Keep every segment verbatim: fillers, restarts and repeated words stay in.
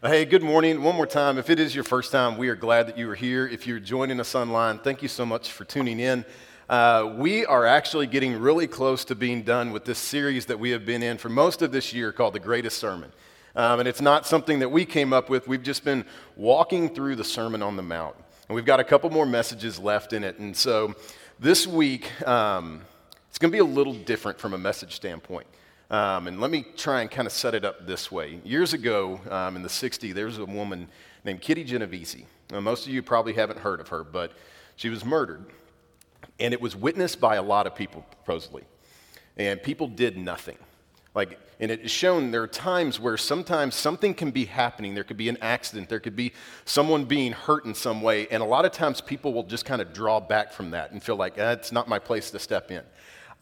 Hey, good morning. One more time. If it is your first time, we are glad that you are here. If you're joining us online, thank you so much for tuning in. Uh, we are actually getting really close to being done with this series that we have been in for most of this year called The Greatest Sermon. Um, and it's not something that we came up with. We've just been walking through the Sermon on the Mount. And we've got a couple more messages left in it. And so this week, um, it's going to be a little different from a message standpoint. Um, and let me try and kind of set it up this way. Years ago, um, in the sixties, there was a woman named Kitty Genovese. Now, most of you probably haven't heard of her, but she was murdered. And it was witnessed by a lot of people, supposedly. And people did nothing. Like, and it is shown there are times where sometimes something can be happening. There could be an accident. There could be someone being hurt in some way. And a lot of times people will just kind of draw back from that and feel like, eh, it's not my place to step in.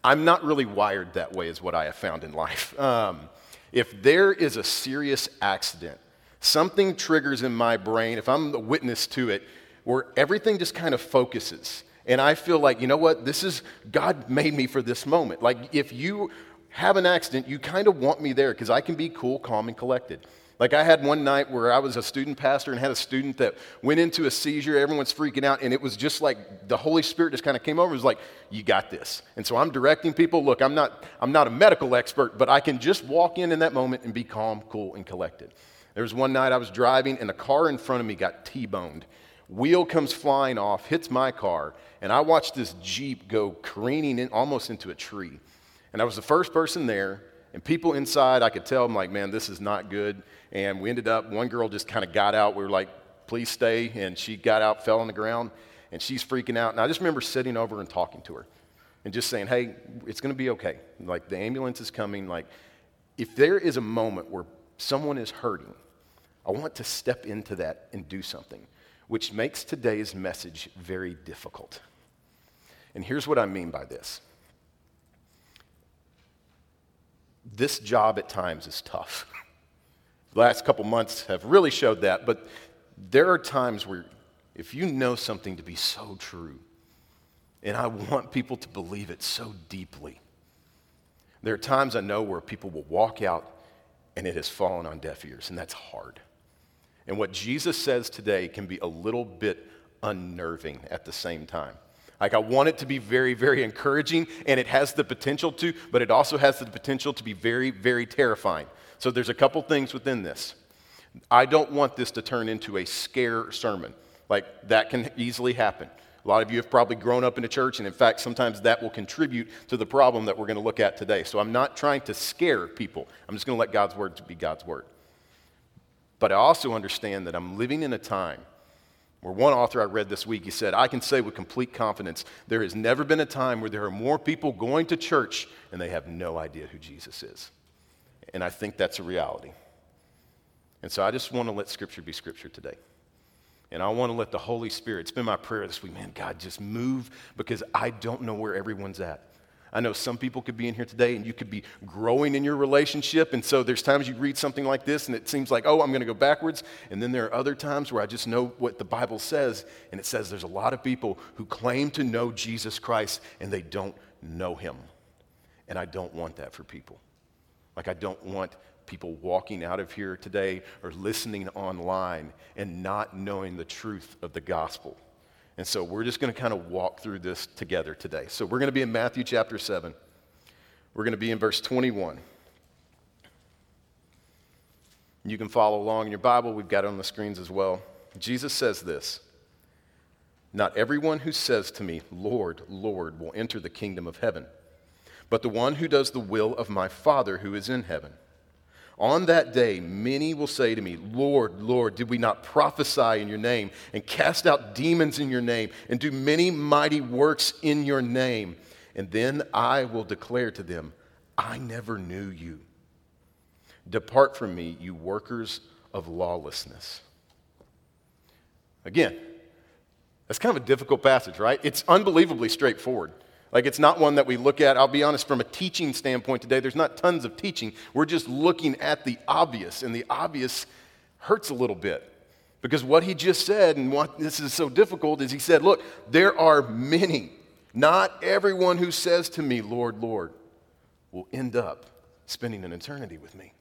I'm not really wired that way is what I have found in life. Um, if there is a serious accident, something triggers in my brain, if I'm a witness to it, where everything just kind of focuses. And I feel like, you know what, this is, God made me for this moment. Like if you have an accident, you kind of want me there because I can be cool, calm, and collected. Like I had one night where I was a student pastor and had a student that went into a seizure, everyone's freaking out, and it was just like the Holy Spirit just kind of came over and was like, you got this. And so I'm directing people, look, I'm not I'm not a medical expert, but I can just walk in in that moment and be calm, cool, and collected. There was one night I was driving and a car in front of me got T-boned. Wheel comes flying off, hits my car, and I watched this Jeep go careening in, almost into a tree. And I was the first person there. And people inside, I could tell them, like, man, this is not good. And we ended up, one girl just kind of got out. We were like, please stay. And she got out, fell on the ground, and she's freaking out. And I just remember sitting over and talking to her and just saying, hey, it's going to be okay. Like, the ambulance is coming. Like, if there is a moment where someone is hurting, I want to step into that and do something, which makes today's message very difficult. And here's what I mean by this. This job at times is tough. The last couple months have really showed that, but there are times where if you know something to be so true, and I want people to believe it so deeply, there are times I know where people will walk out and it has fallen on deaf ears, and that's hard. And what Jesus says today can be a little bit unnerving at the same time. Like, I want it to be very, very encouraging, and it has the potential to, but it also has the potential to be very, very terrifying. So there's a couple things within this. I don't want this to turn into a scare sermon. Like, that can easily happen. A lot of you have probably grown up in a church, and in fact, sometimes that will contribute to the problem that we're going to look at today. So I'm not trying to scare people. I'm just going to let God's word be God's word. But I also understand that I'm living in a time where one author I read this week, he said, I can say with complete confidence, there has never been a time where there are more people going to church and they have no idea who Jesus is. And I think that's a reality. And so I just want to let Scripture be Scripture today. And I want to let the Holy Spirit, it's been my prayer this week, man, God, just move, because I don't know where everyone's at. I know some people could be in here today and you could be growing in your relationship, and so there's times you read something like this and it seems like, oh, I'm going to go backwards, and then there are other times where I just know what the Bible says, and it says there's a lot of people who claim to know Jesus Christ and they don't know him, and I don't want that for people. Like, I don't want people walking out of here today or listening online and not knowing the truth of the gospel. And so we're just going to kind of walk through this together today. So we're going to be in Matthew chapter seven. We're going to be in verse twenty-one. You can follow along in your Bible. We've got it on the screens as well. Jesus says this, "Not everyone who says to me, 'Lord, Lord,' will enter the kingdom of heaven, but the one who does the will of my Father who is in heaven. On that day, many will say to me, 'Lord, Lord, did we not prophesy in your name and cast out demons in your name and do many mighty works in your name?' And then I will declare to them, 'I never knew you. Depart from me, you workers of lawlessness.'" Again, that's kind of a difficult passage, right? It's unbelievably straightforward. Like, it's not one that we look at. I'll be honest, from a teaching standpoint today, there's not tons of teaching. We're just looking at the obvious, and the obvious hurts a little bit. Because what he just said, and what this is so difficult, is he said, look, there are many. Not everyone who says to me, "Lord, Lord," will end up spending an eternity with me.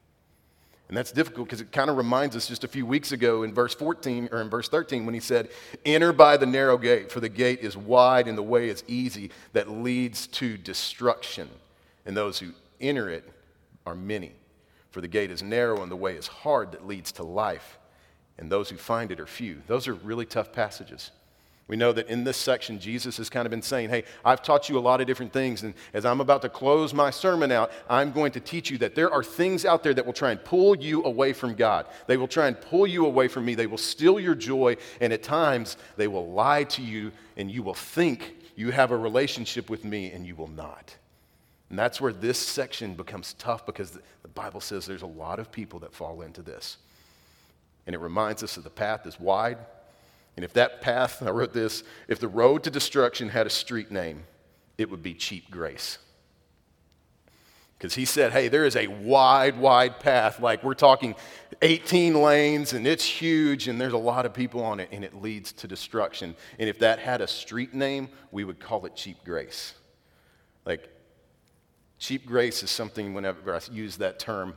And that's difficult because it kind of reminds us just a few weeks ago in verse fourteen or in verse thirteen when he said, "Enter by the narrow gate, for the gate is wide and the way is easy that leads to destruction. And those who enter it are many. For the gate is narrow and the way is hard that leads to life. And those who find it are few." Those are really tough passages. We know that in this section, Jesus has kind of been saying, hey, I've taught you a lot of different things, and as I'm about to close my sermon out, I'm going to teach you that there are things out there that will try and pull you away from God. They will try and pull you away from me. They will steal your joy, and at times, they will lie to you, and you will think you have a relationship with me, and you will not. And that's where this section becomes tough, because the Bible says there's a lot of people that fall into this. And it reminds us that the path is wide. And if that path, I wrote this, if the road to destruction had a street name, it would be Cheap Grace. Because he said, hey, there is a wide, wide path. Like we're talking eighteen lanes and it's huge and there's a lot of people on it and it leads to destruction. And if that had a street name, we would call it Cheap Grace. Like Cheap Grace is something whenever I use that term.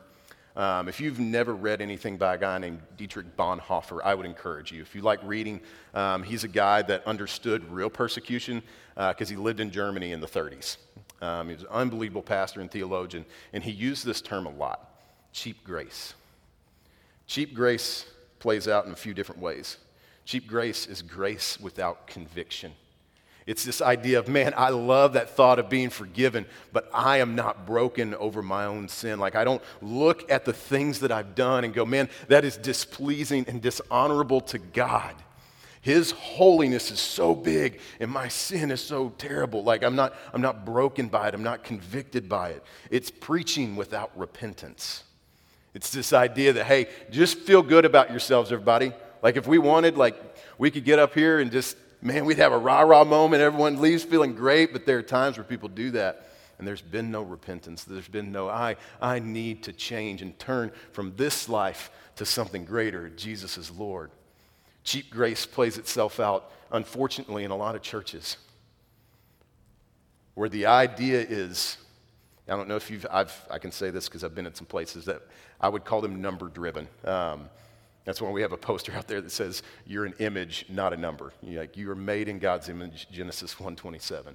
Um, if you've never read anything by a guy named Dietrich Bonhoeffer, I would encourage you. If you like reading, um, he's a guy that understood real persecution because uh, he lived in Germany in the thirties. Um, he was an unbelievable pastor and theologian, and he used this term a lot, cheap grace. Cheap grace plays out in a few different ways. Cheap grace is grace without conviction. It's this idea of, man, I love that thought of being forgiven, but I am not broken over my own sin. Like, I don't look at the things that I've done and go, man, that is displeasing and dishonorable to God. His holiness is so big, and my sin is so terrible. Like, I'm not, I'm not broken by it. I'm not convicted by it. It's preaching without repentance. It's this idea that, hey, just feel good about yourselves, everybody. Like, if we wanted, like, we could get up here and just, man, we'd have a rah-rah moment. Everyone leaves feeling great, but there are times where people do that, and there's been no repentance. There's been no, I, I need to change and turn from this life to something greater. Jesus is Lord. Cheap grace plays itself out, unfortunately, in a lot of churches, where the idea is, I don't know if you've, I've, I can say this because I've been in some places that I would call them number-driven. Um, That's why we have a poster out there that says, you're an image, not a number. You're like, you are made in God's image, Genesis one twenty-seven.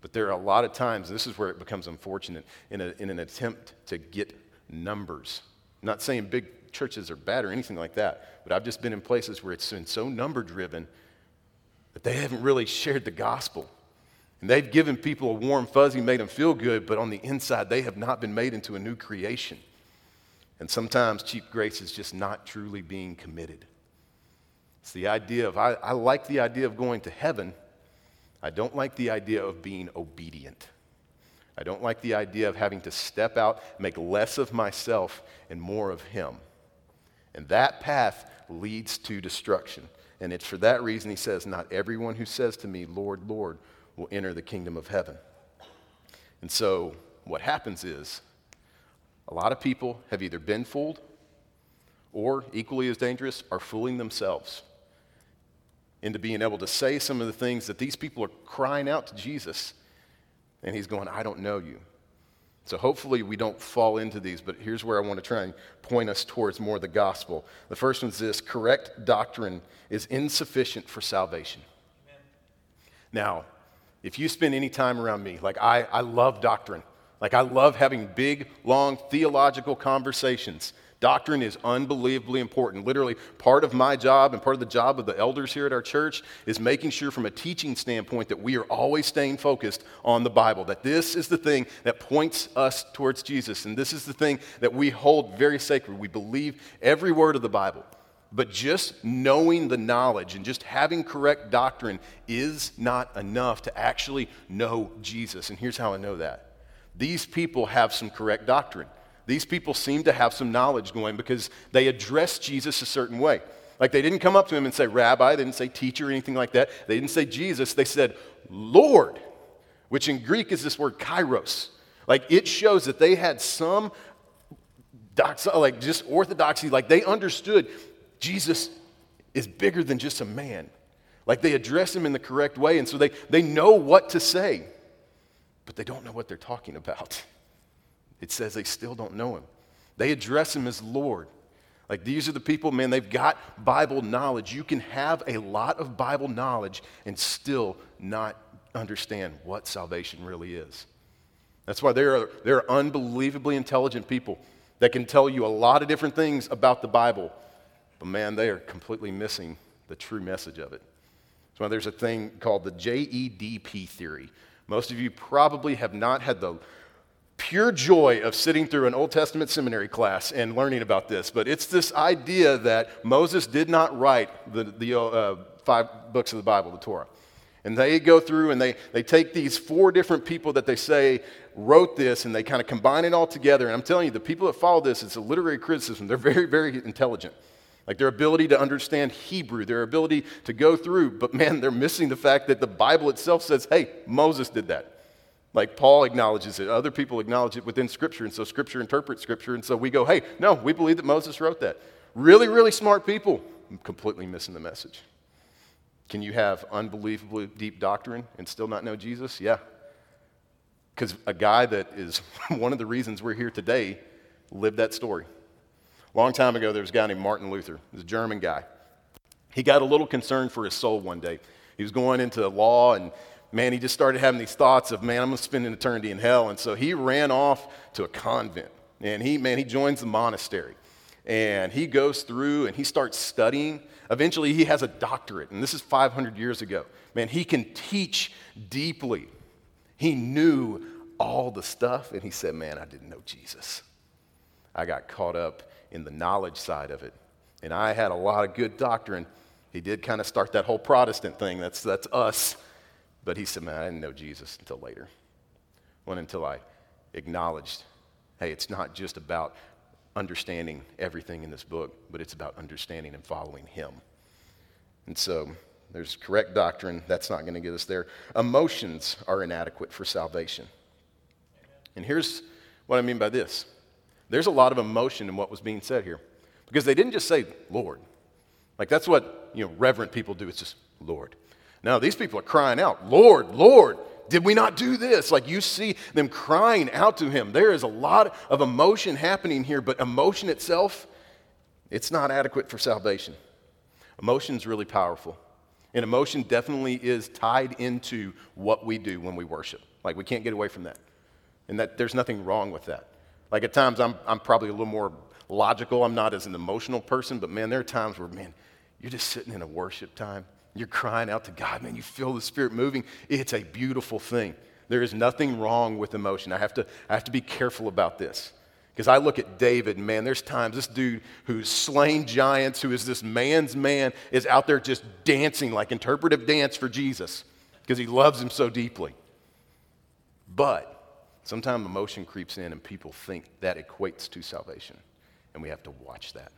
But there are a lot of times, this is where it becomes unfortunate, in, a, in an attempt to get numbers. I'm not saying big churches are bad or anything like that, but I've just been in places where it's been so number-driven that they haven't really shared the gospel. And they've given people a warm fuzzy, made them feel good, but on the inside, they have not been made into a new creation. And sometimes cheap grace is just not truly being committed. It's the idea of, I, I like the idea of going to heaven. I don't like the idea of being obedient. I don't like the idea of having to step out, make less of myself and more of him. And that path leads to destruction. And it's for that reason he says, not everyone who says to me, Lord, Lord, will enter the kingdom of heaven. And so what happens is, a lot of people have either been fooled or, equally as dangerous, are fooling themselves into being able to say some of the things that these people are crying out to Jesus, and he's going, I don't know you. So hopefully we don't fall into these, but here's where I want to try and point us towards more of the gospel. The first one's this, correct doctrine is insufficient for salvation. Amen. Now, if you spend any time around me, like I, I love doctrine. Like, I love having big, long theological conversations. Doctrine is unbelievably important. Literally, part of my job and part of the job of the elders here at our church is making sure from a teaching standpoint that we are always staying focused on the Bible, that this is the thing that points us towards Jesus, and this is the thing that we hold very sacred. We believe every word of the Bible. But just knowing the knowledge and just having correct doctrine is not enough to actually know Jesus. And here's how I know that. These people have some correct doctrine. These people seem to have some knowledge going because they address Jesus a certain way. Like they didn't come up to him and say rabbi, they didn't say teacher or anything like that. They didn't say Jesus, they said Lord, which in Greek is this word kairos. Like it shows that they had some dox- like just orthodoxy, like they understood Jesus is bigger than just a man. Like they address him in the correct way and so they, they know what to say. But they don't know what they're talking about. It says they still don't know him. They address him as Lord. Like, these are the people, man, they've got Bible knowledge. You can have a lot of Bible knowledge and still not understand what salvation really is. That's why there are, there are unbelievably intelligent people that can tell you a lot of different things about the Bible, but man, they are completely missing the true message of it. That's why there's a thing called the J E D P theory. Most of you probably have not had the pure joy of sitting through an Old Testament seminary class and learning about this, but it's this idea that Moses did not write the, the uh, five books of the Bible, the Torah. And they go through and they, they take these four different people that they say wrote this, and they kind of combine it all together. And I'm telling you, the people that follow this, it's a literary criticism. They're very, very intelligent. Like, their ability to understand Hebrew, their ability to go through, but man, they're missing the fact that the Bible itself says, hey, Moses did that. Like, Paul acknowledges it. Other people acknowledge it within Scripture, and so Scripture interprets Scripture, and so we go, hey, no, we believe that Moses wrote that. Really, really smart people. I'm completely missing the message. Can you have unbelievably deep doctrine and still not know Jesus? Yeah. Because a guy that is one of the reasons we're here today lived that story. A long time ago, there was a guy named Martin Luther. He was a German guy. He got a little concerned for his soul one day. He was going into law, and man, he just started having these thoughts of, man, I'm going to spend an eternity in hell. And so he ran off to a convent, and he, man, he joins the monastery. And he goes through, and he starts studying. Eventually, he has a doctorate, and this is five hundred years ago. Man, he can teach deeply. He knew all the stuff, and he said, man, I didn't know Jesus. I got caught up in the knowledge side of it, and I had a lot of good doctrine. He did kind of start that whole Protestant thing. That's, that's us. But he said, man, I didn't know Jesus until later. Well, until I acknowledged, hey, it's not just about understanding everything in this book, but it's about understanding and following him. And so there's correct doctrine. That's not going to get us there. Emotions are inadequate for salvation. And here's what I mean by this. There's a lot of emotion in what was being said here, because they didn't just say, Lord. Like, that's what, you know, reverent people do. It's just, Lord. No, these people are crying out, Lord, Lord, did we not do this? Like, you see them crying out to him. There is a lot of emotion happening here, but emotion itself, it's not adequate for salvation. Emotion's really powerful. And emotion definitely is tied into what we do when we worship. Like, we can't get away from that. And that there's nothing wrong with that. Like, at times, I'm I'm probably a little more logical. I'm not as an emotional person, but man, there are times where, man, you're just sitting in a worship time. You're crying out to God, man. You feel the Spirit moving. It's a beautiful thing. There is nothing wrong with emotion. I have to, I have to be careful about this, because I look at David, man, there's times this dude who's slain giants, who is this man's man, is out there just dancing, like interpretive dance for Jesus, because he loves him so deeply. But sometimes emotion creeps in, and people think that equates to salvation, and we have to watch that.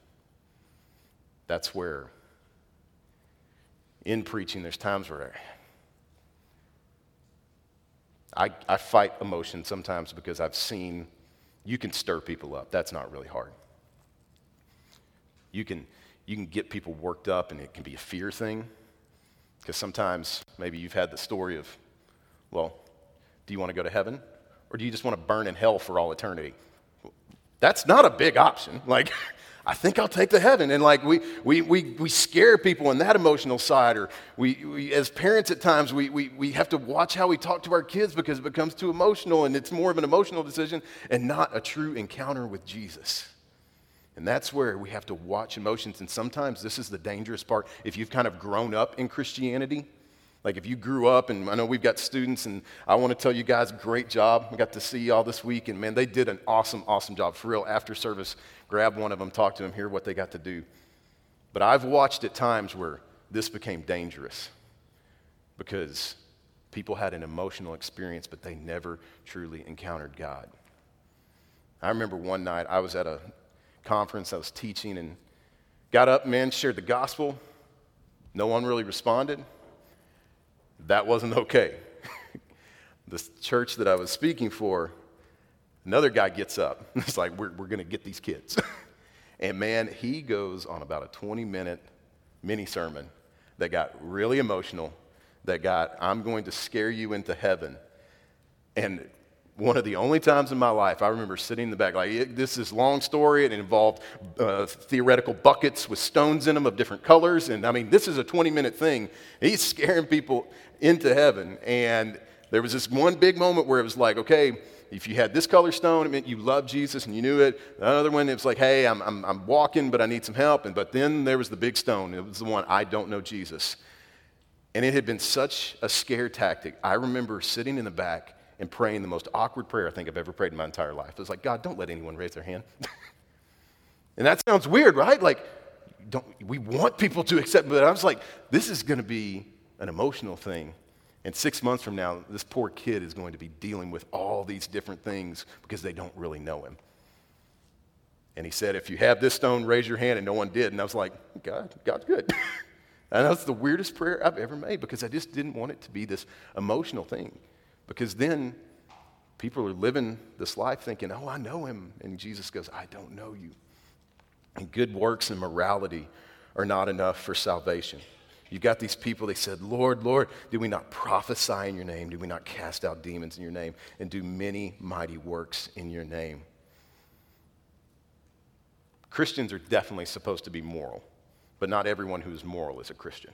That's where, in preaching, there's times where I, I fight emotion sometimes, because I've seen you can stir people up. That's not really hard. You can you can get people worked up, and it can be a fear thing, because sometimes maybe you've had the story of, well, do you want to go to heaven, or do you just want to burn in hell for all eternity? That's not a big option. Like, I think I'll take the heaven. And like we we we we scare people in that emotional side, or we, we as parents at times we, we we have to watch how we talk to our kids, because it becomes too emotional, and it's more of an emotional decision and not a true encounter with Jesus. And that's where we have to watch emotions. And sometimes this is the dangerous part. If you've kind of grown up in Christianity, like if you grew up, and I know we've got students, and I want to tell you guys, great job. I got to see y'all this week, and man, they did an awesome, awesome job. For real, after service, grab one of them, talk to them, hear what they got to do. But I've watched at times where this became dangerous, because people had an emotional experience, but they never truly encountered God. I remember one night I was at a conference, I was teaching, and got up, man, shared the gospel. No one really responded. That wasn't okay. This church that I was speaking for, another guy gets up. It's like, we're we're going to get these kids. And man, he goes on about a twenty-minute mini sermon that got really emotional, that got, I'm going to scare you into heaven. And one of the only times in my life I remember sitting in the back, like it, this is long story, and it involved uh, theoretical buckets with stones in them of different colors, and I mean, this is a twenty-minute thing. He's scaring people into heaven, and there was this one big moment where it was like, okay, if you had this color stone, it meant you loved Jesus and you knew it. The other one, it was like, hey, I'm, I'm, I'm walking, but I need some help, and but then there was the big stone. It was the one, I don't know Jesus, and it had been such a scare tactic. I remember sitting in the back and praying the most awkward prayer I think I've ever prayed in my entire life. It was like, God, don't let anyone raise their hand. And that sounds weird, right? Like, don't we want people to accept, but I was like, this is going to be an emotional thing. And six months from now, this poor kid is going to be dealing with all these different things because they don't really know him. And he said, if you have this stone, raise your hand, and no one did. And I was like, God, God's good. And that's the weirdest prayer I've ever made because I just didn't want it to be this emotional thing. Because then people are living this life thinking, oh, I know him. And Jesus goes, I don't know you. And good works and morality are not enough for salvation. You got these people, they said, Lord, Lord, did we not prophesy in your name? Did we not cast out demons in your name and do many mighty works in your name? Christians are definitely supposed to be moral, but not everyone who's moral is a Christian.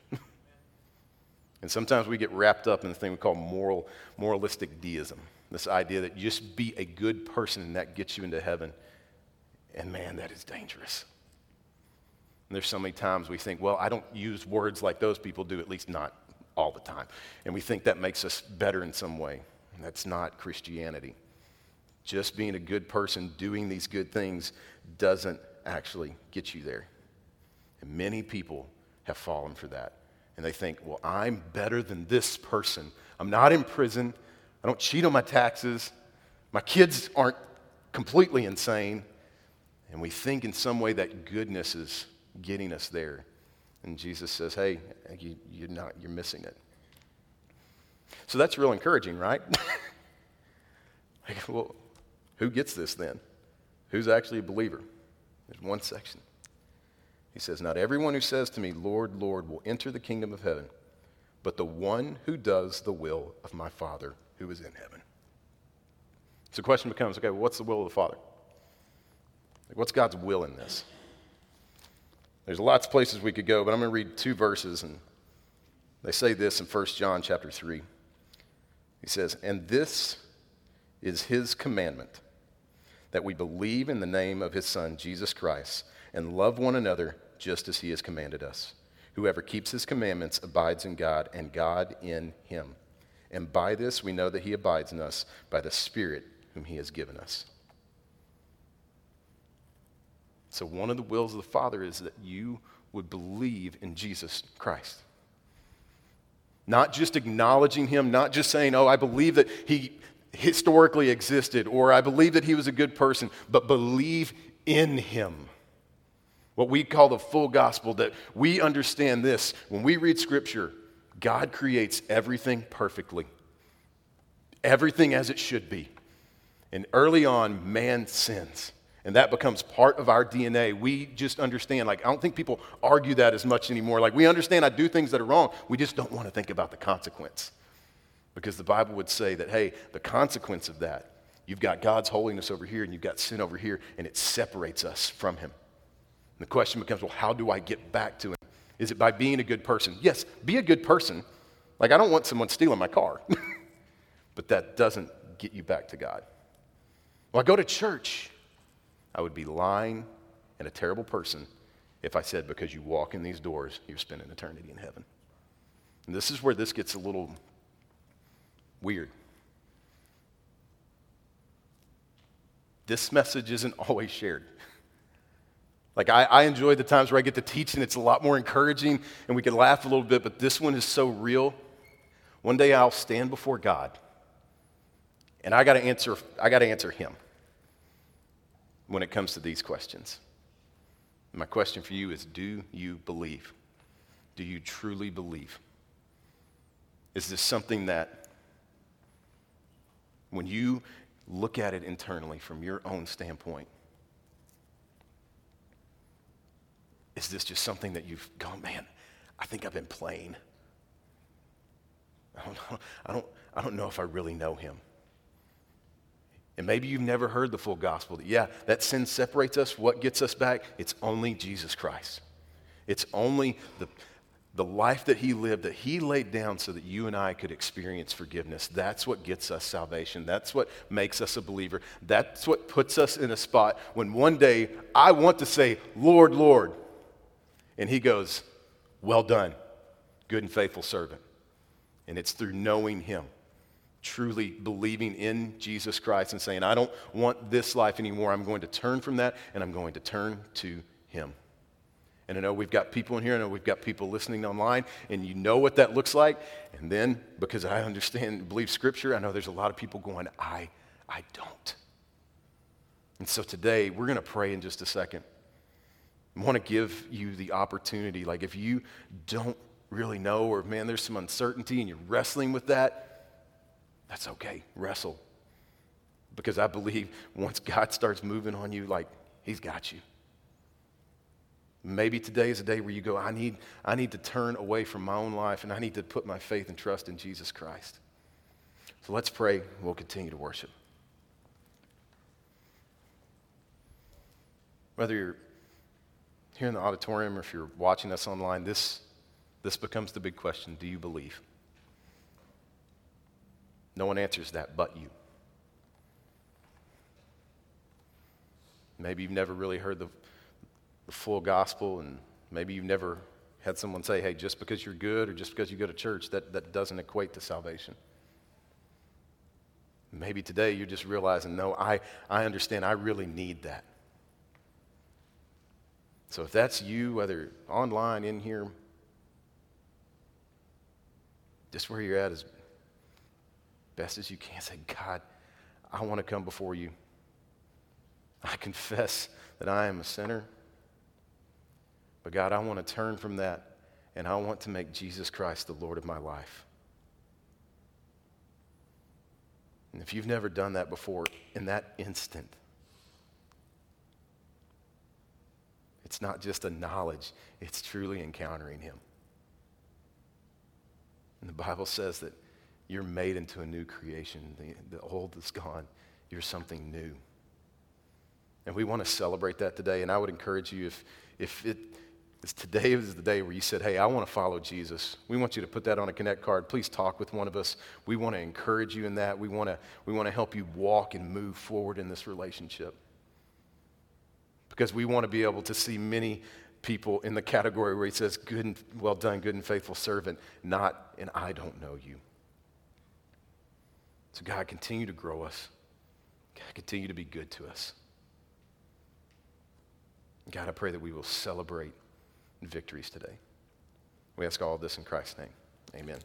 And sometimes we get wrapped up in the thing we call moral, moralistic deism, this idea that just be a good person and that gets you into heaven. And man, that is dangerous. And there's so many times we think, well, I don't use words like those people do, at least not all the time. And we think that makes us better in some way. And that's not Christianity. Just being a good person, doing these good things, doesn't actually get you there. And many people have fallen for that. And they think, well, I'm better than this person. I'm not in prison. I don't cheat on my taxes. My kids aren't completely insane. And we think in some way that goodness is getting us there. And Jesus says, hey, you, you're not, you're missing it. So that's real encouraging, right? Like, well, who gets this then? Who's actually a believer? There's one section. He says, not everyone who says to me, Lord, Lord, will enter the kingdom of heaven, but the one who does the will of my Father who is in heaven. So the question becomes, okay, well, what's the will of the Father? Like, what's God's will in this? There's lots of places we could go, but I'm going to read two verses, and they say this in First John chapter three. He says, and this is his commandment, that we believe in the name of his Son, Jesus Christ, and love one another just as he has commanded us. Whoever keeps his commandments abides in God, and God in him. And by this we know that he abides in us, by the Spirit whom he has given us. So one of the wills of the Father is that you would believe in Jesus Christ. Not just acknowledging him, not just saying, oh, I believe that he historically existed, or I believe that he was a good person, but believe in him. What we call the full gospel, that we understand this. When we read Scripture, God creates everything perfectly. Everything as it should be. And early on, man sins. And that becomes part of our D N A. We just understand. Like, I don't think people argue that as much anymore. Like, we understand I do things that are wrong. We just don't want to think about the consequence. Because the Bible would say that, hey, the consequence of that, you've got God's holiness over here and you've got sin over here, and it separates us from him. The question becomes, well, how do I get back to him? Is it by being a good person? Yes, be a good person. Like, I don't want someone stealing my car. But that doesn't get you back to God. Well, I go to church. I would be lying and a terrible person if I said, because you walk in these doors, you're spending eternity in heaven. And this is where this gets a little weird. This message isn't always shared. Like, I, I enjoy the times where I get to teach, and it's a lot more encouraging, and we can laugh a little bit, but this one is so real. One day I'll stand before God, and I got to answer, I got to answer him when it comes to these questions. My question for you is, do you believe? Do you truly believe? Is this something that, when you look at it internally from your own standpoint, is this just something that you've gone, man, I think I've been playing. I don't know, I don't, I don't know if I really know him. And maybe you've never heard the full gospel. That, yeah, that sin separates us. What gets us back? It's only Jesus Christ. It's only the, the life that he lived, that he laid down so that you and I could experience forgiveness. That's what gets us salvation. That's what makes us a believer. That's what puts us in a spot when one day I want to say, Lord, Lord. And he goes, well done, good and faithful servant. And it's through knowing him, truly believing in Jesus Christ and saying, I don't want this life anymore. I'm going to turn from that, and I'm going to turn to him. And I know we've got people in here. I know we've got people listening online, and you know what that looks like. And then, because I understand and believe Scripture, I know there's a lot of people going, I, I don't. And so today, we're going to pray in just a second. I want to give you the opportunity. Like, if you don't really know, or man, there's some uncertainty and you're wrestling with that, that's okay. Wrestle. Because I believe once God starts moving on you, like, he's got you. Maybe today is a day where you go, I need, I need to turn away from my own life, and I need to put my faith and trust in Jesus Christ. So let's pray. We'll continue to worship. Whether you're here in the auditorium or if you're watching us online, this, this becomes the big question. Do you believe? No one answers that but you. Maybe you've never really heard the, the full gospel, and maybe you've never had someone say, hey, just because you're good or just because you go to church, that, that doesn't equate to salvation. Maybe today you're just realizing, no, I, I understand, I really need that. So if that's you, whether online, in here, just where you're at is best as you can, say, God, I want to come before you. I confess that I am a sinner. But God, I want to turn from that, and I want to make Jesus Christ the Lord of my life. And if you've never done that before, in that instant, it's not just a knowledge, it's truly encountering him. And the Bible says that you're made into a new creation. The, the old is gone. You're something new. And we want to celebrate that today. And I would encourage you, if if it is today is the day where you said, hey, I want to follow Jesus, we want you to put that on a Connect card. Please talk with one of us. We want to encourage you in that. We want to we want to help you walk and move forward in this relationship. Because we want to be able to see many people in the category where he says, good and well done, good and faithful servant, not, and I don't know you. So God, continue to grow us. God, continue to be good to us. God, I pray that we will celebrate victories today. We ask all of this in Christ's name. Amen.